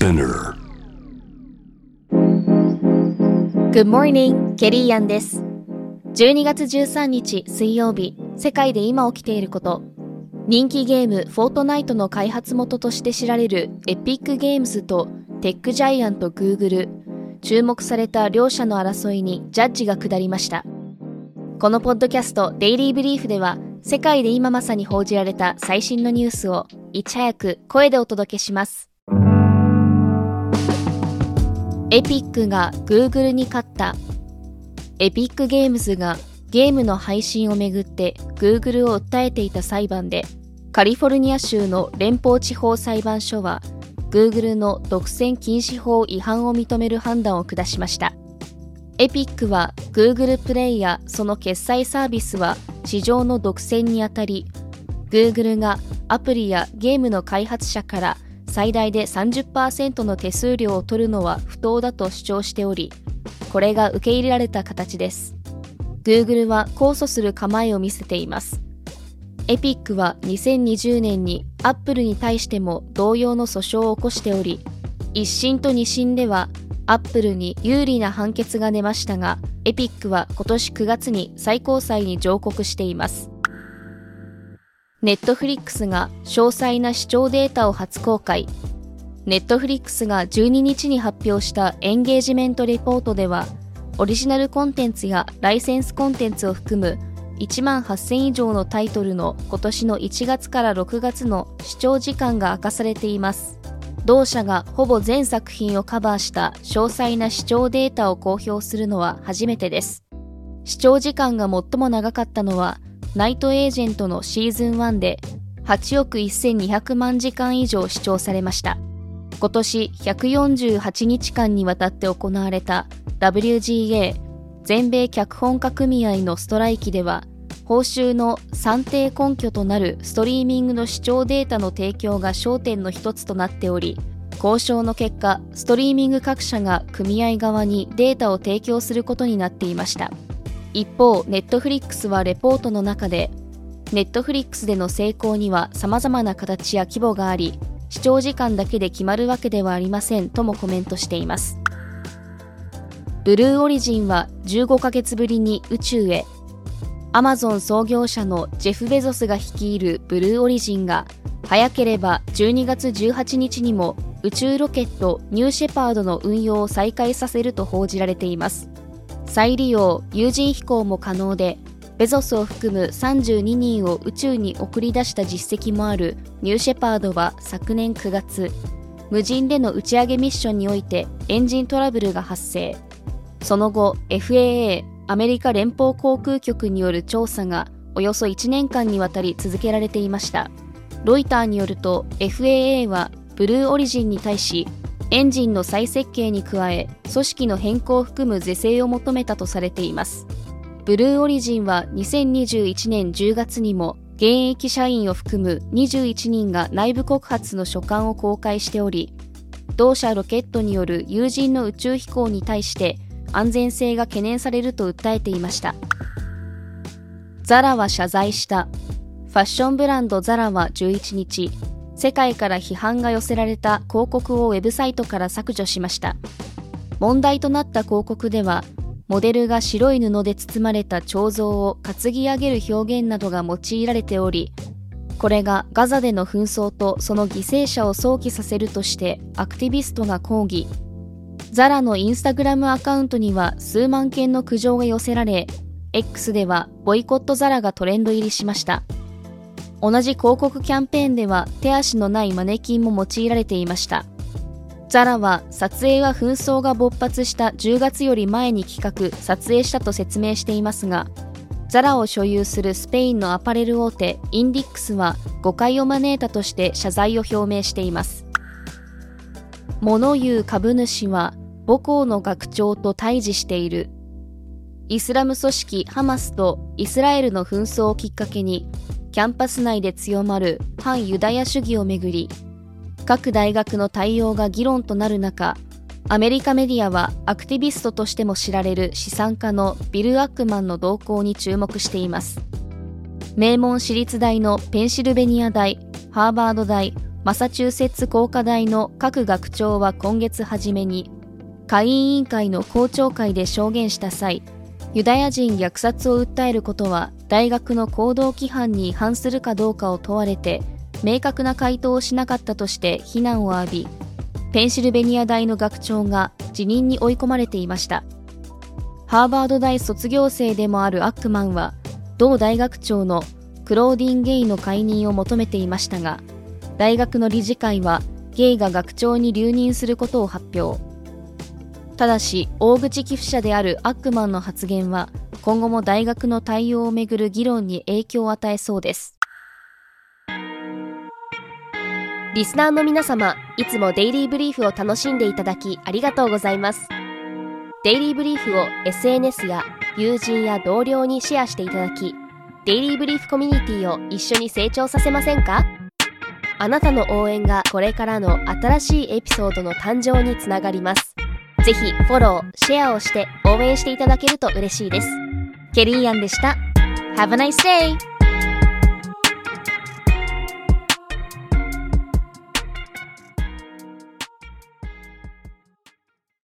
Spinner。 Good morning、 ケリーアンです。12月13日水曜日、世界で今起きていること。人気ゲームフォートナイトの開発元として知られるエピックゲームズとテックジャイアント Google、 注目された両者の争いにジャッジが下りました。このポッドキャストデイリーブリーフでは、世界で今まさに報じられた最新のニュースをいち早く声でお届けします。エピックが Google に勝った。エピックゲームズがゲームの配信をめぐって Google を訴えていた裁判で、カリフォルニア州の連邦地方裁判所は Google の独占禁止法違反を認める判断を下しました。エピックは Google プレイやその決済サービスは市場の独占にあたり、 Google がアプリやゲームの開発者から最大で 30% の手数料を取るのは不当だと主張しており、これが受け入れられた形です。 Google は控訴する構えを見せています。エピックは2020年に Apple に対しても同様の訴訟を起こしており、1審と2審では Apple に有利な判決が出ましたが、エピックは今年9月に最高裁に上告しています。ネットフリックスが詳細な視聴データを初公開。ネットフリックスが12日に発表したエンゲージメントレポートでは、オリジナルコンテンツやライセンスコンテンツを含む 18,000 以上のタイトルの今年の1月から6月の視聴時間が明かされています。同社がほぼ全作品をカバーした詳細な視聴データを公表するのは初めてです。視聴時間が最も長かったのはナイトエージェントのシーズン1で8億1200万時間以上視聴されました。今年148日間にわたって行われた WGA 全米脚本家組合のストライキでは、報酬の算定根拠となるストリーミングの視聴データの提供が焦点の一つとなっており、交渉の結果、ストリーミング各社が組合側にデータを提供することになっていました。一方、ネットフリックスはレポートの中で、ネットフリックスでの成功には様々な形や規模があり、視聴時間だけで決まるわけではありませんともコメントしています。ブルーオリジンは15ヶ月ぶりに宇宙へ。アマゾン創業者のジェフ・ベゾスが率いるブルーオリジンが、早ければ12月18日にも宇宙ロケットニューシェパードの運用を再開させると報じられています。再利用・有人飛行も可能で、ベゾスを含む32人を宇宙に送り出した実績もあるニューシェパードは昨年9月、無人での打ち上げミッションにおいてエンジントラブルが発生。その後、 FAA アメリカ連邦航空局による調査がおよそ1年間にわたり続けられていました。ロイターによると、 FAA はブルーオリジンに対し、エンジンの再設計に加え、組織の変更を含む是正を求めたとされています。ブルーオリジンは2021年10月にも、現役社員を含む21人が内部告発の書簡を公開しており、同社ロケットによる有人の宇宙飛行に対して安全性が懸念されると訴えていました。ザラは謝罪した。ファッションブランドザラは11日、世界から批判が寄せられた広告をウェブサイトから削除しました。問題となった広告では、モデルが白い布で包まれた彫像を担ぎ上げる表現などが用いられており、これがガザでの紛争とその犠牲者を想起させるとしてアクティビストが抗議。ザラのインスタグラムアカウントには数万件の苦情が寄せられ、 X ではボイコットザラがトレンド入りしました。同じ広告キャンペーンでは手足のないマネキンも用いられていました。ザラは撮影は紛争が勃発した10月より前に企画・撮影したと説明していますが、ザラを所有するスペインのアパレル大手インディックスは誤解を招いたとして謝罪を表明しています。物言う株主は母校の学長と対峙している。イスラム組織ハマスとイスラエルの紛争をきっかけにキャンパス内で強まる反ユダヤ主義をめぐり、各大学の対応が議論となる中、アメリカメディアはアクティビストとしても知られる資産家のビル・アックマンの動向に注目しています。名門私立大のペンシルベニア大、ハーバード大、マサチューセッツ工科大の各学長は今月初めに、会員委員会の公聴会で証言した際、ユダヤ人虐殺を訴えることは大学の行動規範に違反するかどうかを問われて、明確な回答をしなかったとして非難を浴び、ペンシルベニア大の学長が辞任に追い込まれていました。ハーバード大卒業生でもあるアックマンは、同大学長のクローディン・ゲイの解任を求めていましたが、大学の理事会はゲイが学長に留任することを発表。ただし、大口寄付者であるアックマンの発言は、今後も大学の対応をめぐる議論に影響を与えそうです。リスナーの皆様、いつもデイリーブリーフを楽しんでいただきありがとうございます。デイリーブリーフを SNS や友人や同僚にシェアしていただき、デイリーブリーフコミュニティを一緒に成長させませんか？あなたの応援がこれからの新しいエピソードの誕生につながります。ぜひフォロー、シェアをして応援していただけると嬉しいです。ケリーアンでした。Have a nice day!